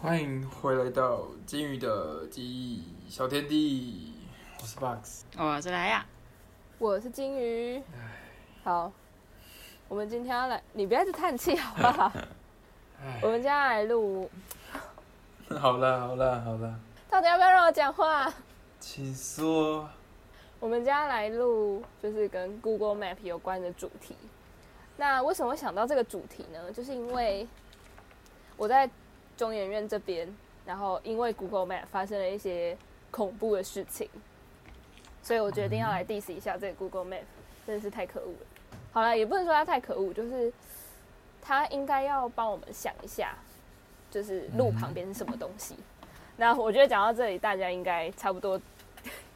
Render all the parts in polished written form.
欢迎回来到金鱼的记忆小天地，我是 Box， 我是莱雅，我是金鱼。好，我们今天要来，你不要一直叹气好不好？我们今天要来录。好了，到底要不要让我讲话？请说。我们今天要来录就是跟 Google Map 有关的主题。那为什么会想到这个主题呢？就是因为我在中研院这边，然后因为 Google Map 发生了一些恐怖的事情，所以我决定要来 diss 一下这个 Google Map， 真的是太可恶了。好了，也不能说它太可恶，就是它应该要帮我们想一下，就是路旁边是什么东西。那我觉得讲到这里，大家应该差不多，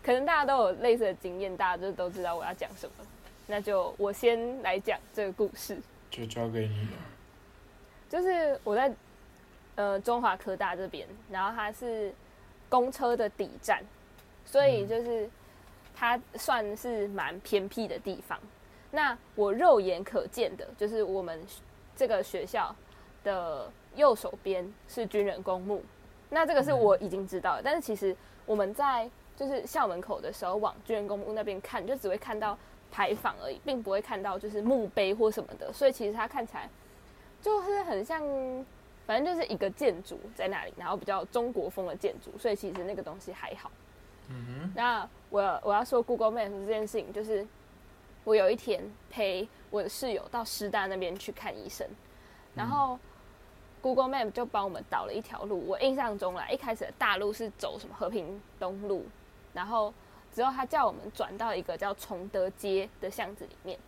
可能大家都有类似的经验，大家就都知道我要讲什么。那就我先来讲这个故事，就交给你了。就是我在中华科大这边，然后它是公车的底站，所以就是它算是蛮偏僻的地方。那我肉眼可见的就是我们这个学校的右手边是军人公墓，那这个是我已经知道的，但是其实我们在就是校门口的时候往军人公墓那边看，就只会看到牌坊而已，并不会看到就是墓碑或什么的，所以其实它看起来就是很像，反正就是一个建筑在那里，然后比较中国风的建筑，所以其实那个东西还好。那我要说 Google Maps 这件事情，就是我有一天陪我的室友到师大那边去看医生，然后 Google Map 就帮我们导了一条路。我印象中啦，一开始的大路是走什么和平东路，然后之后他叫我们转到一个叫崇德街的巷子里面，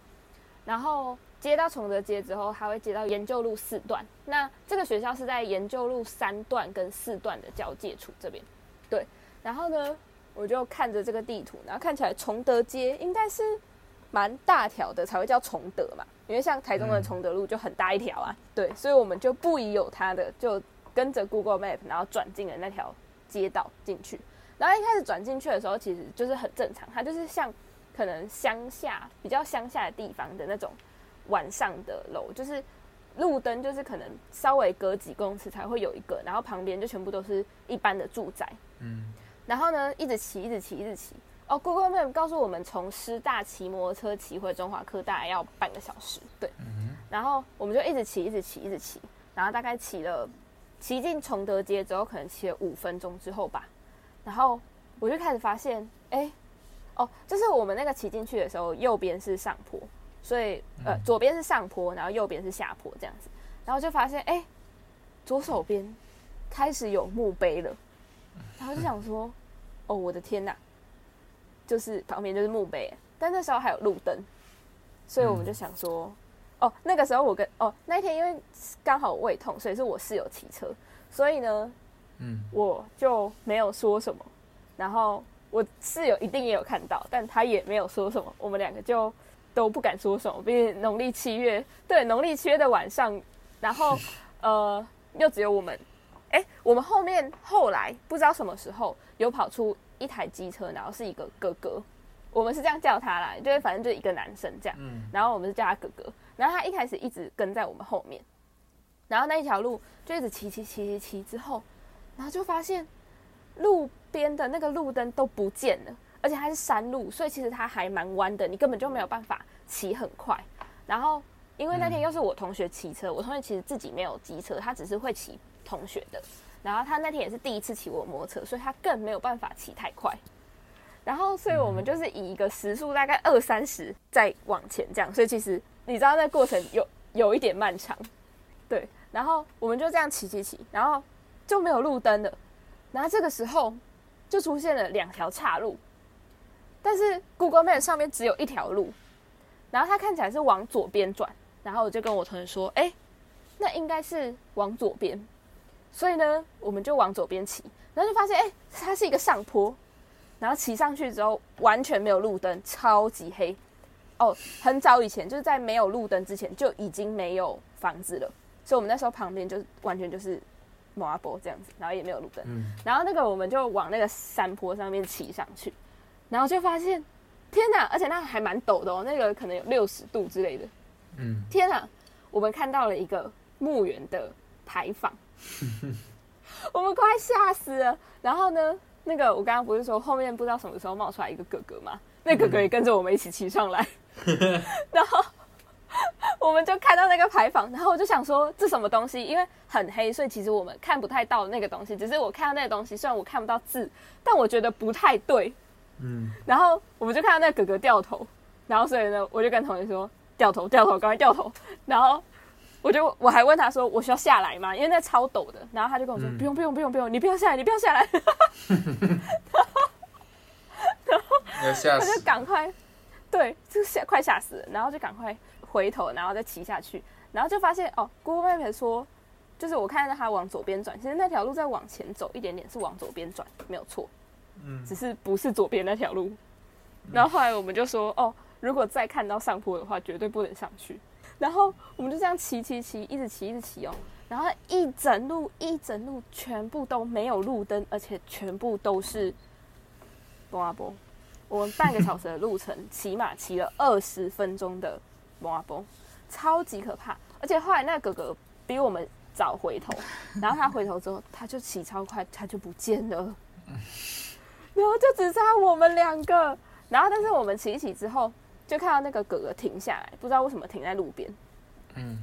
然后接到崇德街之后，他会接到研究路4段。那这个学校是在研究路3段跟4段的交界处这边。对，然后呢，我就看着这个地图，然后看起来崇德街应该是蛮大条的才会叫崇德嘛，因为像台中的崇德路就很大一条啊。对，所以我们就不疑有他的，就跟着 Google Map， 然后转进了那条街道进去。然后一开始转进去的时候，其实就是很正常，它就是像可能乡下比较乡下的地方的那种晚上的楼，就是路灯就是可能稍微隔几公尺才会有一个，然后旁边就全部都是一般的住宅。然后呢，一直骑。哦， Google Map 告诉我们从师大骑摩托车骑回中华科大要半个小时。对，然后我们就一直骑，然后大概骑进崇德街之后，可能骑了5分钟之后吧。然后我就开始发现，就是我们那个骑进去的时候，右边是上坡，所以左边是上坡，然后右边是下坡这样子。然后就发现，左手边开始有墓碑了。然后就想说，哦，我的天哪，就是旁边就是墓碑，但那时候还有路灯，所以我们就想说，那个时候那天因为刚好胃痛，所以是我室友骑车，所以呢。我就没有说什么，然后我室友一定也有看到，但他也没有说什么，我们两个就都不敢说什么，毕竟农历七月的晚上，然后又只有我们，我们后来不知道什么时候有跑出一台机车，然后是一个哥哥，我们是这样叫他啦，就是反正就是一个男生这样，然后我们是叫他哥哥，然后他一开始一直跟在我们后面，然后那一条路就一直骑之后。然后就发现路边的那个路灯都不见了，而且它是山路，所以其实它还蛮弯的，你根本就没有办法骑很快。然后因为那天又是我同学骑车，我同学其实自己没有机车，他只是会骑同学的，然后他那天也是第一次骑我摩托车，所以他更没有办法骑太快。然后所以我们就是以一个时速大概20-30再往前这样，所以其实你知道那过程有一点漫长。对，然后我们就这样骑，然后就没有路灯了，然后这个时候就出现了2条岔路，但是 Google Map 上面只有一条路，然后它看起来是往左边转，然后我就跟我同学说，那应该是往左边，所以呢，我们就往左边骑，然后就发现，它是一个上坡，然后骑上去之后完全没有路灯，超级黑。很早以前就是在没有路灯之前就已经没有房子了，所以我们那时候旁边就完全就是。麻坡这样子，然后也没有路灯，然后那个我们就往那个山坡上面骑上去，然后就发现，天哪！而且那还蛮陡的哦，那个可能有60度之类的，天哪！我们看到了一个墓园的牌坊，我们快吓死了。然后呢，那个我刚刚不是说后面不知道什么时候冒出来一个哥哥吗？那哥哥也跟着我们一起骑上来，然后我们就看到那个牌坊，然后我就想说这什么东西，因为很黑，所以其实我们看不太到那个东西。只是我看到那个东西，虽然我看不到字，但我觉得不太对。嗯，然后我们就看到那个哥哥掉头，然后所以呢，我就跟同学说掉头掉头，赶快掉头。然后我还问他说我需要下来吗？因为那超陡的。然后他就跟我说、不用不用不用不用，你不要下来，你不要下来。然后我就赶快，对，就快吓死了，然后就赶快回头，然后再骑下去，然后就发现哦 ，Google Map 说，就是我看到他往左边转，其实那条路再往前走一点点是往左边转，没有错，只是不是左边那条路。然后后来我们就说，哦，如果再看到上坡的话，绝对不能上去。然后我们就这样骑，一直骑一直骑哦，然后一整路全部都没有路灯，而且全部都是摩波。我们半个小时的路程，骑马骑了20分钟的摩波，超级可怕。而且后来那个哥哥比我们早回头，然后他回头之后，他就骑超快，他就不见了，然后就只差我们两个。然后但是我们骑一骑之后，就看到那个哥哥停下来，不知道为什么停在路边。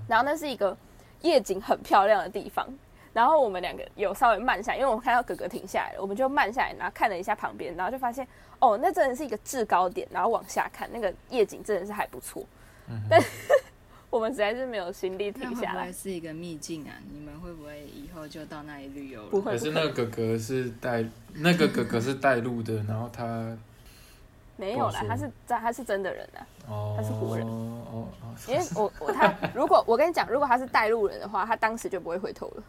然后那是一个夜景很漂亮的地方。然后我们两个有稍微慢下来，因为我看到哥哥停下来了，我们就慢下来，然后看了一下旁边，然后就发现哦，那真的是一个制高点，然后往下看那个夜景真的是还不错。但是我们实在是没有心力停下来。那会不会是一个秘境啊？你们会不会以后就到那里旅游了？不会。可是那个哥哥是带路的，然后他。没有啦，他是真的人啊，他是活人。因为他如果我跟你讲，如果他是带路人的话，他当时就不会回头了。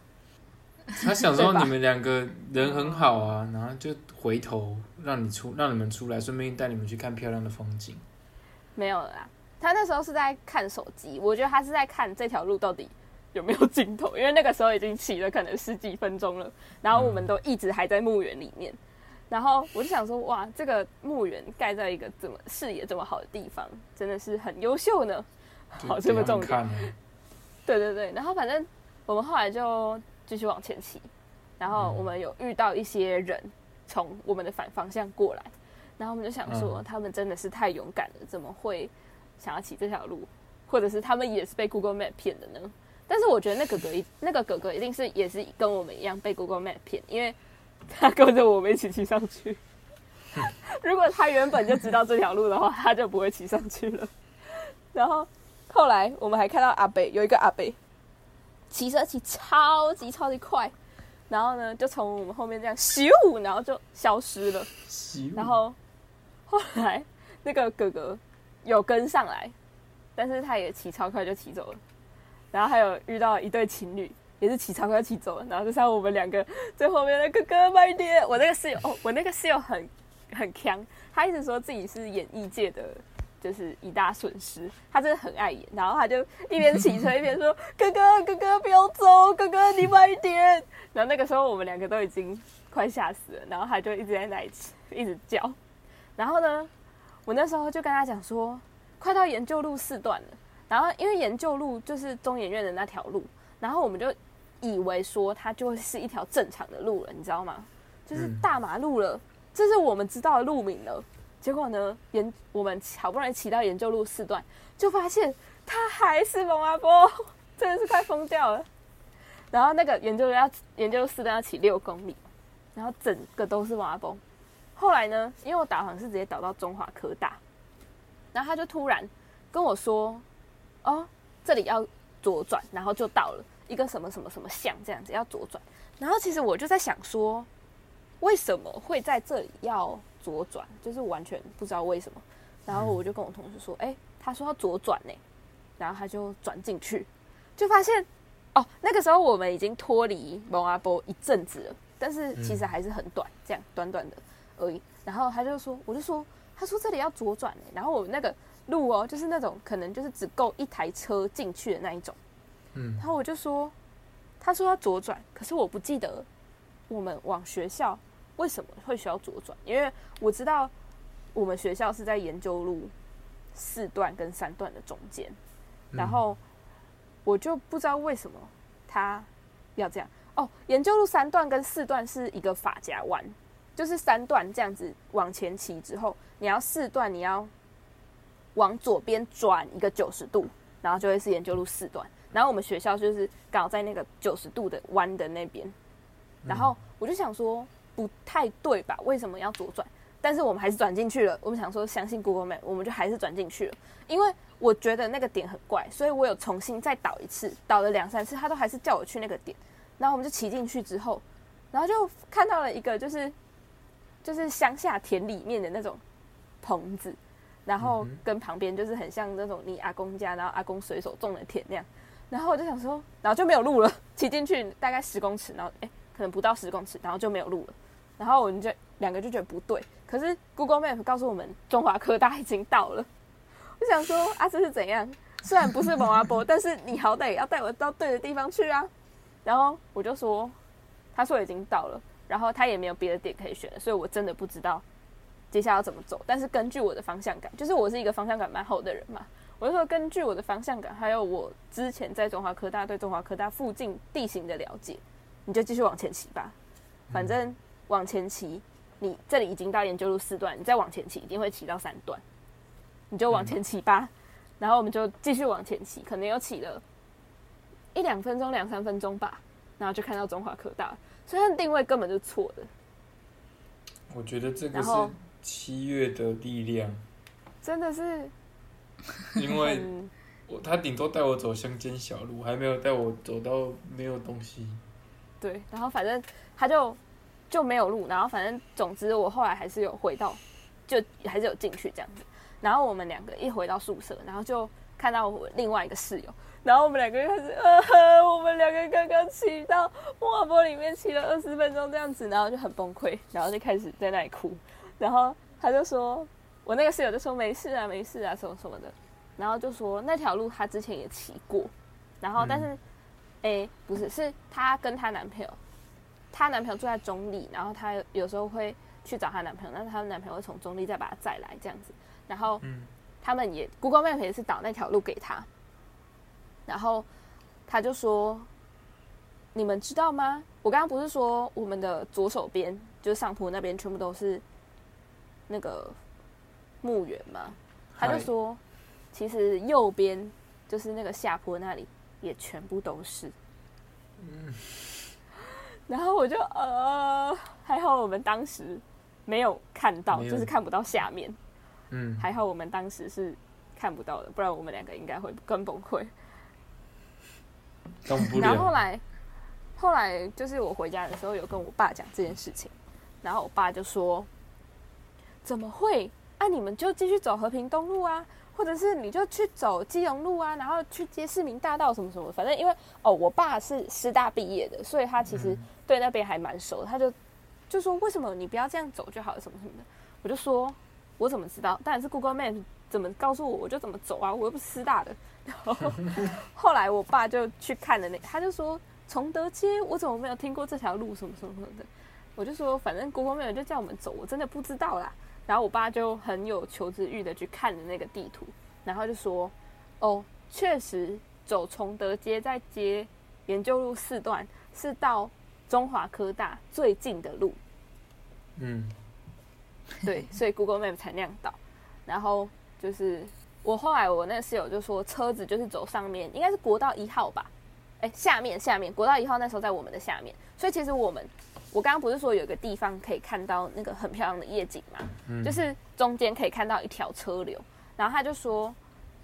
他想说你们两个人很好啊，然后就回头让你们出来，顺便带你们去看漂亮的风景。没有啦，他那时候是在看手机，我觉得他是在看这条路到底有没有尽头，因为那个时候已经骑了可能十几分钟了，然后我们都一直还在墓园里面。然后我就想说，哇，这个墓园盖在一个这么视野这么好的地方，真的是很优秀呢。好，这么重点。对对对，然后反正我们后来就继续往前骑，然后我们有遇到一些人从我们的反方向过来，然后我们就想说，他们真的是太勇敢了，怎么会想要骑这条路，或者是他们也是被 Google Map 骗的呢？但是我觉得那个哥哥一定是也是跟我们一样被 Google Map 骗，因为。他跟着我们一起骑上去。如果他原本就知道这条路的话，他就不会骑上去了。然后后来我们还看到有一个阿北骑车骑超级超级快，然后呢就从我们后面这样咻，然后就消失了。然后后来那个哥哥有跟上来，但是他也骑超快就骑走了。然后还有遇到一对情侣。也是骑超快骑走了，然后就像我们两个在后面的哥哥慢一点。我那个室友很强，他一直说自己是演艺界的就是一大损失，他真的很爱演，然后他就一边骑车一边说哥哥哥哥不要走，哥哥你慢一点。然后那个时候我们两个都已经快吓死了，然后他就一直在那里一直叫。然后呢，我那时候就跟他讲说快到研究路4段了，然后因为研究路就是中研院的那条路，然后我们就以为说它就是一条正常的路了，你知道吗？就是大马路了，这是我们知道的路名了。结果呢，我们好不容易骑到研究路4段，就发现它还是蒙阿波，真的是快疯掉了。然后那个研究路4段要骑6公里，然后整个都是蒙阿波。后来呢，因为我导航是直接导到中华科大，然后他就突然跟我说：“哦，这里要左转，然后就到了。”一个什么什么什么巷这样子要左转，然后其实我就在想说，为什么会在这里要左转？就是完全不知道为什么。然后我就跟我同事说，他说要左转呢，然后他就转进去，就发现哦，那个时候我们已经脱离蒙阿波一阵子了，但是其实还是很短，这样短短的而已。然后他说这里要左转呢，然后我那个路哦，就是那种可能就是只够一台车进去的那一种。然后我就说，他说要左转，可是我不记得我们往学校为什么会需要左转，因为我知道我们学校是在研究路4段跟3段的中间，然后我就不知道为什么他要这样，哦，研究路3段跟4段是一个法夹弯，就是3段这样子往前骑之后，你要4段你要往左边转一个90度，然后就会是研究路4段。然后我们学校就是刚好在那个90度的弯的那边，然后我就想说不太对吧，为什么要左转？但是我们还是转进去了。我们想说相信 Google Map， 我们就还是转进去了。因为我觉得那个点很怪，所以我有重新再导一次，导了2-3次，他都还是叫我去那个点。然后我们就骑进去之后，然后就看到了一个就是乡下田里面的那种棚子，然后跟旁边就是很像那种你阿公家，然后阿公随手种的田那样。然后我就想说，然后就没有路了，骑进去大概10公尺，然后可能不到10公尺，然后就没有路了。然后我们就两个就觉得不对，可是 Google Map 告诉我们中华科大已经到了。我想说啊，这是怎样？虽然不是蒙阿波，但是你好歹也要带我到对的地方去啊。然后我就说，他说已经到了，然后他也没有别的点可以选了，所以我真的不知道接下来要怎么走。但是根据我的方向感，就是我是一个方向感蛮好的人嘛，我就说根据我的方向感，还有我之前在中华科大对中华科大附近地形的了解，你就继续往前骑吧，反正往前骑。你这里已经到研究路4段，你再往前骑一定会骑到3段，你就往前骑吧。然后我们就继续往前骑，可能又骑了1-2分钟、2-3分钟吧，然后就看到中华科大，所以它的定位根本就错的。我觉得这个是7月的力量，真的是，因为他顶多带我走乡间小路，还没有带我走到没有东西。对，然后反正他就没有路，然后反正总之我后来还是有回到，就还是有进去这样子。然后我们两个一回到宿舍，然后就看到我另外一个室友，然后我们两个就开始，我们两个刚刚骑到莫阿波里面骑了20分钟这样子，然后就很崩溃，然后就开始在那里哭。然后他就说，我那个室友就说没事啊没事啊什么什么的，然后就说那条路他之前也骑过，然后但是不是，是他跟他男朋友。她男朋友住在中立，然后她有时候会去找她男朋友，但是她男朋友会从中立再把她载来这样子。然后他们也 Google Map 也是导那条路给她，然后她就说：“你们知道吗？我刚刚不是说我们的左手边就是上坡那边全部都是那个墓园吗？”她就说：“其实右边就是那个下坡那里也全部都是。”然后我就还好我们当时没有看到，就是看不到下面。还好我们当时是看不到的，不然我们两个应该会更崩溃。然后后来就是我回家的时候有跟我爸讲这件事情，然后我爸就说：“怎么会？啊，你们就继续走和平东路啊，或者是你就去走基隆路啊，然后去接市民大道什么什么。”反正因为我爸是师大毕业的，所以他其实对那边还蛮熟的，他就说为什么你不要这样走就好了什么什么的。我就说我怎么知道，当然是 Google Map 怎么告诉我我就怎么走啊，我又不是师大的。然后后来我爸就去看了他就说崇德街我怎么没有听过这条路什么什么什么的。我就说反正 Google Map 就叫我们走，我真的不知道啦。然后我爸就很有求知欲的去看了那个地图，然后就说：“哦，确实走崇德街再接研究路4段是到中华科大最近的路。”对，所以 Google Map 才那样导。然后就是后来我那个室友就说，车子就是走上面，应该是国道1号吧？下面国道1号那时候在我们的下面，所以其实我刚刚不是说有一个地方可以看到那个很漂亮的夜景吗？就是中间可以看到一条车流，然后他就说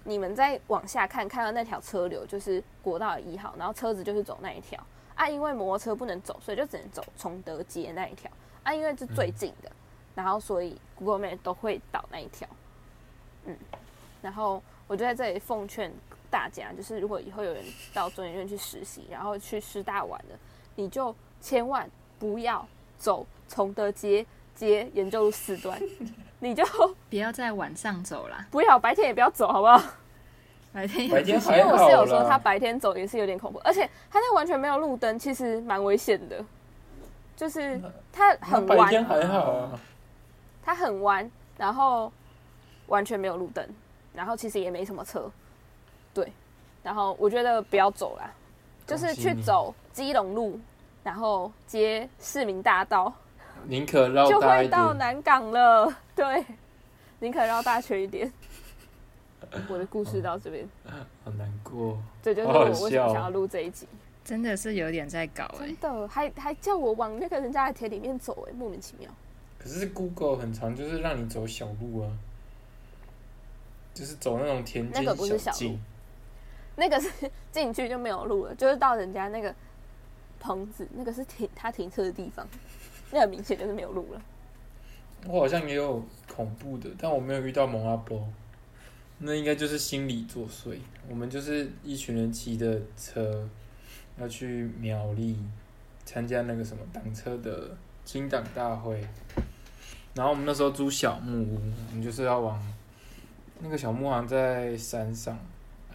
你们再往下看到那条车流就是国道1号，然后车子就是走那一条啊，因为摩托车不能走，所以就只能走崇德街那一条啊，因为是最近的，然后所以 Google Map 都会导那一条。然后我就在这里奉劝大家，就是如果以后有人到中研院去实习，然后去师大玩的，你就千万不要走崇德街接研究路4段，你就不要在晚上走啦，不要白天也不要走，好不好？白天还好啦，因为我室友说他白天走也是有点恐怖，而且他那完全没有路灯，其实蛮危险的，就是他很弯，白天还好啊，他很弯，然后完全没有路灯，然后其实也没什么车，对，然后我觉得不要走啦，就是去走基隆路然后接市民大道，宁可绕大一点就会到南港了。对，宁可绕大圈一点。我的故事到这边，好难过。这就是我为什么想要录这一集。真的是有点在搞哎、欸，真的还叫我往那个人家的田里面走哎、欸，莫名其妙。可是 Google 很常就是让你走小路啊，就是走那种田径小径。那个不是小路，那个是进去就没有路了，就是到人家那个棚子，那个是他停车的地方，那很明显就是没有路了。我好像也有恐怖的，但我没有遇到蒙阿波。那应该就是心理作祟。我们就是一群人骑的车，要去苗栗参加那个什么党车的清党大会。然后我们那时候租小木屋，我们就是要往那个小木屋好像在山上，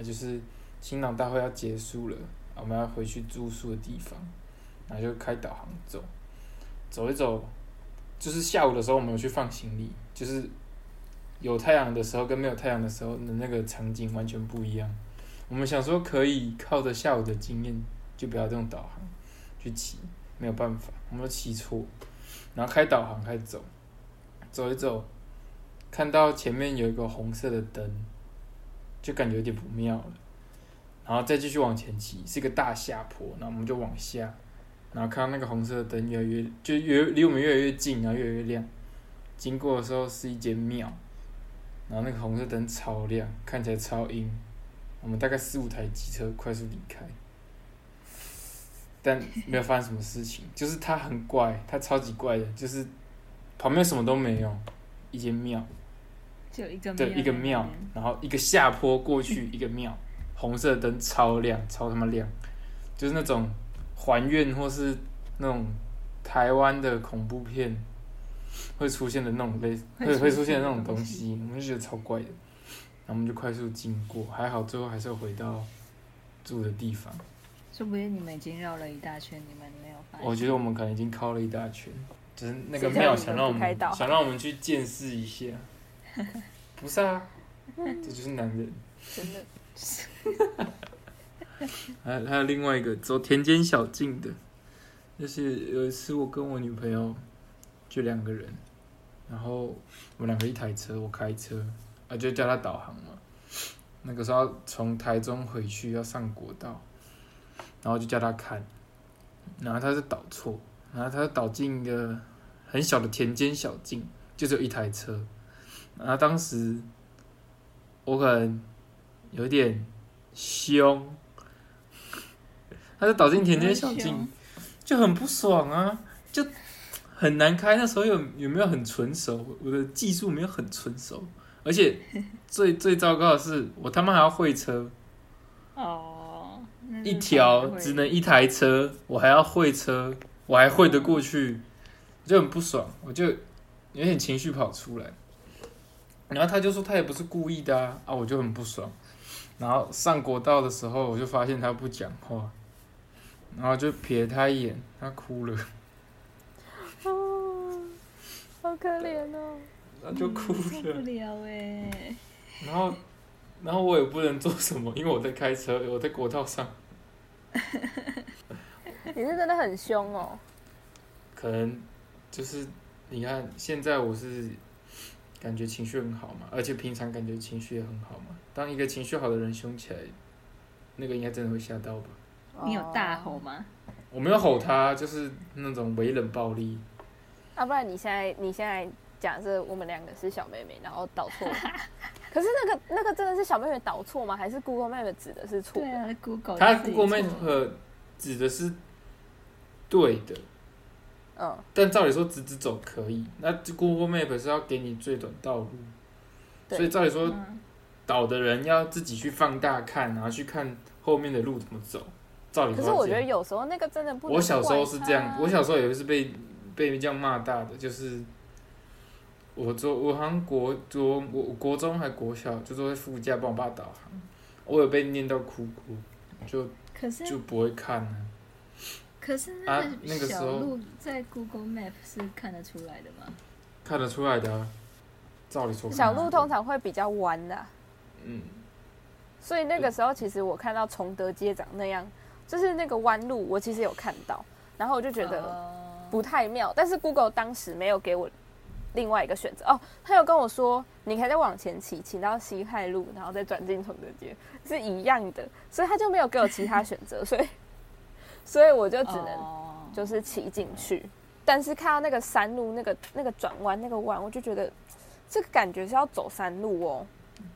就是清党大会要结束了，我们要回去住宿的地方，然后就开导航走，走一走，就是下午的时候我们有去放行李，就是。有太阳的时候跟没有太阳的时候的那个场景完全不一样。我们想说可以靠着下午的经验，就不要用导航去骑，没有办法，我们都骑错。然后开导航开始走，走一走，看到前面有一个红色的灯，就感觉有点不妙了。然后再继续往前骑，是一个大下坡，然后我们就往下，然后看到那个红色的灯越来越就离我们越来越近，然后越来越亮。经过的时候是一间庙。然后那个红色灯超亮，看起来超阴。我们大概4-5台机车快速离开，但没有发生什么事情。就是它很怪，它超级怪的，就是旁边什么都没有，一间庙，就一个庙，对，一个庙，然后一个下坡过去一个庙，红色灯超亮，超他妈亮，就是那种还愿或是那种台湾的恐怖片。会出现的那种会出现的那种东西，我们就觉得超怪的，然后我们就快速经过，还好最后还是要回到住的地方。说不定你们已经绕了一大圈，你们没有发现？我觉得我们可能已经靠了一大圈，就是那个庙想让我们去见识一下。不是啊，这就是男人。真的。还有另外一个走田间小径的，就是有一次我跟我女朋友。就2个人，然后我们2个一台车，我开车，就叫他导航嘛。那个时候从台中回去要上国道，然后就叫他看，然后他是导错，然后他导进一个很小的田间小径，就只有一台车。然后当时我可能有点凶，他是导进田间小径，就很不爽啊，就。很难开，那时候有没有很纯熟？我的技术没有很纯熟，而且最糟糕的是，我他妈还要会车。哦，一条只能一台车，我还要会车，我还会得过去，我就很不爽，我就有点情绪跑出来。然后他就说他也不是故意的啊，我就很不爽。然后上国道的时候，我就发现他不讲话，然后就瞥他一眼，他哭了。好可怜哦，他就哭了，受不了哎。然后我也不能做什么，因为我在开车，我在国道上。你是真的很凶哦。可能就是你看，现在我是感觉情绪很好嘛，而且平常感觉情绪也很好嘛。当一个情绪好的人凶起来，那个应该真的会吓到吧？你有大吼吗？我没有吼他，就是那种微冷暴力。啊，不然你现在假设我们2个是小妹妹，然后导错，可是那个真的是小妹妹导错吗？还是 Google Map 指的是错的？对啊 ，Google 它 Google Map 指的是对的，嗯，但照理说直直走可以，那 Google Map 是要给你最短道路，所以照理说导的人要自己去放大看，然后去看后面的路怎么走。照理说，可是我觉得有时候那个真的不能怪他。我小时候是这样，我小时候也是被这样骂大的，就是我好像国中还国小，就坐在副驾帮我爸导航，我有被念到哭，就不会看了。可是那个小路在 Google Map 是看得出来的吗？看得出来的啊，照理说。小路通常会比较弯的啊。嗯。所以那个时候，其实我看到崇德街长那样，就是那个弯路，我其实有看到。然后我就觉得不太妙，但是 Google 当时没有给我另外一个选择哦，他有跟我说你可以再往前骑，骑到西海路，然后再转进崇德街是一样的，所以他就没有给我其他选择，所以我就只能就是骑进去，但是看到那个山路那个转弯那个弯，我就觉得这个感觉是要走山路哦，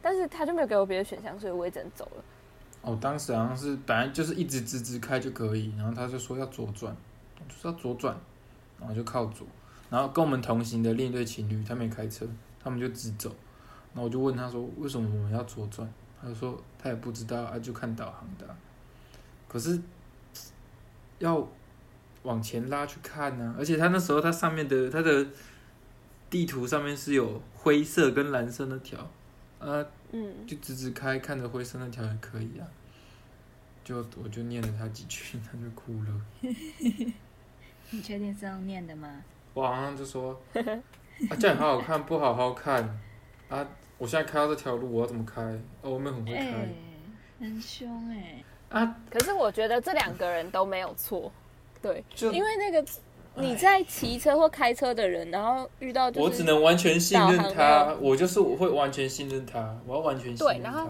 但是他就没有给我别的选项，所以我也只能走了。哦，当时好像是本来就是一直直开就可以，然后他就说要左转，就是要左转，然后就靠左。然后跟我们同行的另一对情侣，他们也开车，他们就直走。然后我就问他说：“为什么我们要左转？”他就说：“他也不知道啊，就看导航的啊。”可是要往前拉去看啊，而且他那时候上面的他的地图上面是有灰色跟蓝色那条啊，就直开，看着灰色那条也可以啊。我就念了他几句，他就哭了。你确定是要念的吗？我好像就说，啊，这样好好看，不好好看，啊，我现在开到这条路，我要怎么开？哦，我们很会开，很凶哎，啊！可是我觉得这两个人都没有错，对，因为那个你在骑车或开车的人，然后遇到就是我只能完全信任他，我就是我会完全信任他，我要完全信任他。对，然后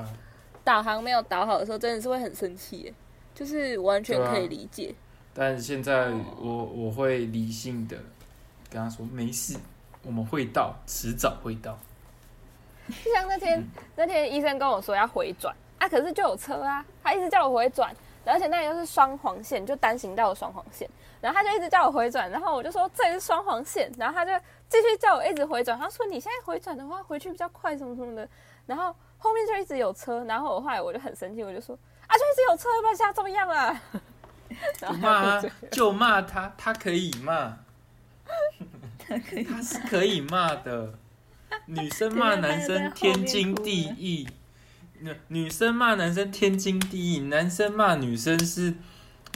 导航没有导好的时候，真的是会很生气，就是完全可以理解。啊，但现在我会理性的。跟他说没事，我们会到，迟早会到。就像那天医生跟我说要回转啊，可是就有车啊，他一直叫我回转，而且那里又是双黄线，就单行道的双黄线，然后他就一直叫我回转，然后我就说这里是双黄线，然后他就继续叫我一直回转，他说你现在回转的话回去比较快什么什么的，然后后面就一直有车，然后我后来我就很生气，我就说啊就一直有车，不然现在怎么样啊？不骂就骂他，他可以骂。他是可以骂的，女生骂男生天经地义，女生骂男生天经地义，男生骂女生是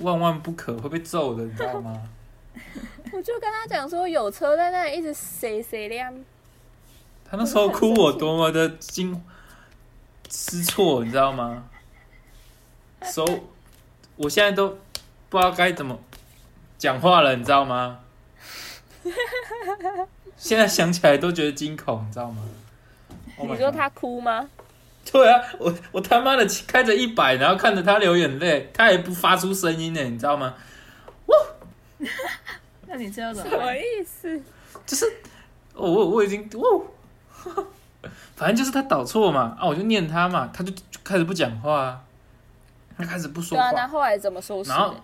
万万不可，会被揍的，你知道吗？我就跟他讲说有车在那里一直谁亮，他那时候哭我多么的惊失措，你知道吗？所以我现在都不知道该怎么讲话了，你知道吗？现在想起来都觉得惊恐，你知道吗？ Oh， 你说他哭吗？对啊，我他妈的开着100，然后看着他流眼泪，他也不发出声音呢，你知道吗？那你知道怎么意思？就是我已经反正就是他导错嘛，啊，我就念他嘛，他就开始不讲话啊，他开始不说话。对啊，那后来怎么收拾？然后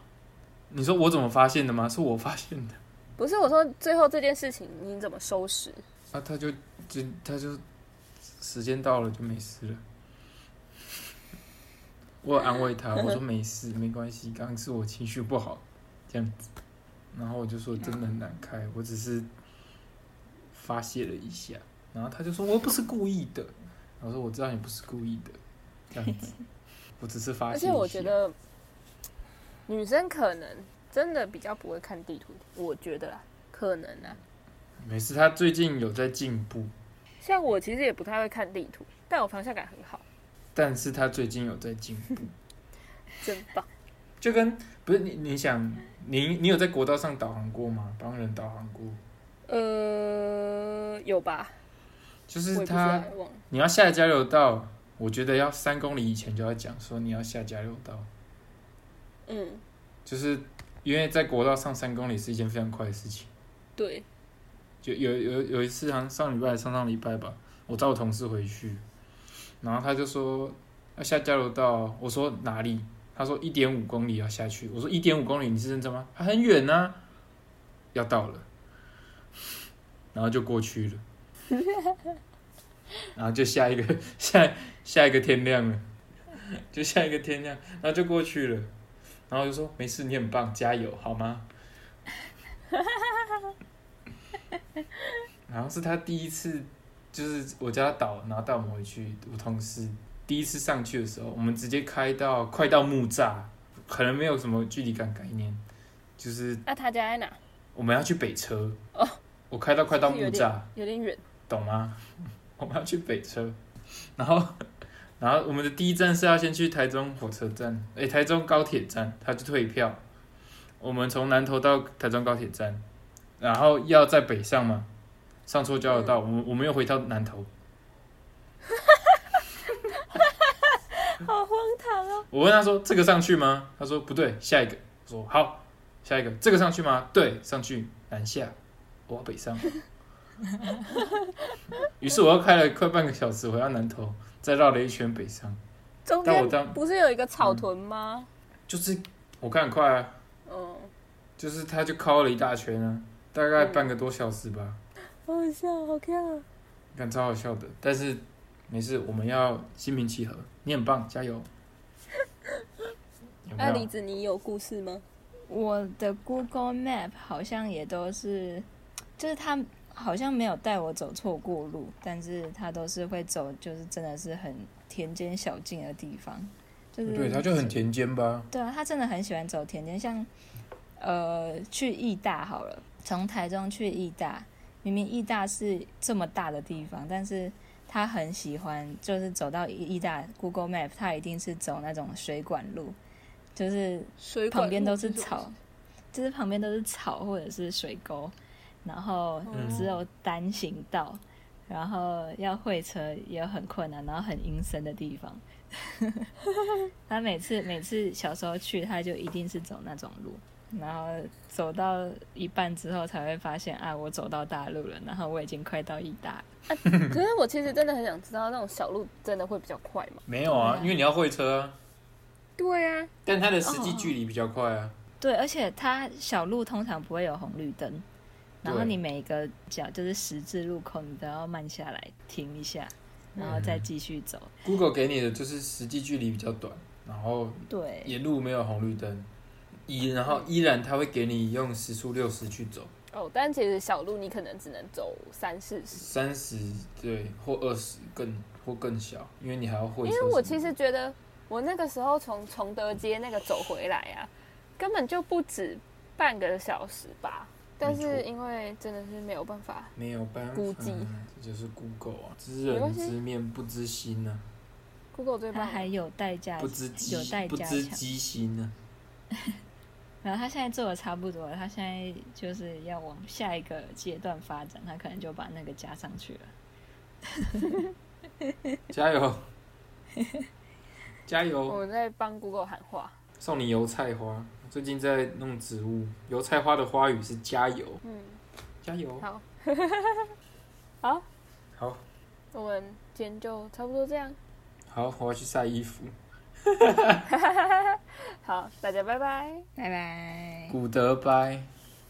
你说我怎么发现的吗？是我发现的。不是我说，最后这件事情你怎么收拾？啊，他就时间到了就没事了。我有安慰他，我说没事，没关系，刚刚是我情绪不好，这样子。然后我就说真的很难开，我只是发泄了一下。然后他就说我不是故意的。我说我知道你不是故意的，这样子，我只是发泄一下。而且我觉得女生可能。真的比较不会看地图，我觉得啦，可能啦。没事，他最近有在进步。像我其实也不太会看地图，但我方向感很好。但是他最近有在进步，真棒。就跟不是你想你有在国道上导航过吗？帮人导航过？有吧。就是他，你要下交流道，我觉得要3公里以前就要讲说你要下交流道。嗯，就是。因为在国道上3公里是一件非常快的事情。对。就有一次，好像上礼拜、上上礼拜吧，我找我同事回去，然后他就说要下交流道，我说哪里？他说1.5公里要下去，我说1.5公里，你是认真吗？啊，很远啊，要到了，然后就过去了，然后就下一个天亮了，就下一个天亮，然后就过去了。然后就说没事，你很棒，加油，好吗？然后是他第一次，就是我叫他导，然后带我们回去。我同事第一次上去的时候，我们直接开到快到木栅，可能没有什么距离感概念，就是。那他家在哪？我们要去北车。哦。我开到快到木栅，有点远，懂吗？我们要去北车，然后我们的第一站是要先去台中火车站，台中高铁站，他就退票，我们从南投到台中高铁站，然后要在北上嘛，上错交流道，我们又回到南投，好荒唐哦！我问他说这个上去吗？他说不对，下一个。我说好，下一个这个上去吗？对，上去南下，我要北上。于是我又开了快半个小时回到南投，再绕了一圈北上。中间不是有一个草屯吗？就是我看很快啊，就是他就靠了一大圈啊，大概半个多小时吧。好好笑，好看啊！感超好笑的，但是没事，我们要心平气和。你很棒，加油！那李子，你有故事吗？我的 Google Map 好像也都是，就是他好像没有带我走错过路，但是他都是会走，就是真的是很田间小径的地方。就是对，他就很田间吧。对啊，他真的很喜欢走田间，像去义大好了，从台中去义大。明明义大是这么大的地方，但是他很喜欢，就是走到义大 Google Map， 他一定是走那种水管路，就是旁边都是草，就是旁边都是草或者是水沟，然后只有单行道，然后要会车也很困难，然后很阴森的地方。他每次小时候去，他就一定是走那种路。然后走到一半之后才会发现啊，我走到大陆了，然后我已经快到义大了。可是我其实真的很想知道，那种小路真的会比较快吗？没有啊，因为你要会车啊。对啊。但它的实际距离比较快啊。对，而且它小路通常不会有红绿灯，然后你每一个角就是十字路口，你都要慢下来停一下，然后再继续走。Google 给你的就是实际距离比较短，然后对沿路没有红绿灯。然后依然他会给你用时速60去走哦，但其实小路你可能只能走30对，或20更小，因为你还要会车。因为我其实觉得我那个时候从崇德街那个走回来啊，根本就不止半个小时吧，但是因为真的是没有办法估计，这就是 Google 啊，知人知面不知心啊， Google 最棒，它还有代价，不知机心啊。然后他现在做的差不多了，他现在就是要往下一个阶段发展，他可能就把那个加上去了。加油，加油！我在帮 Google 喊话，送你油菜花。最近在弄植物，油菜花的花语是加油。加油。好，好，我们今天就差不多这样。好，我要去晒衣服。好，大家拜拜，拜拜，古德拜。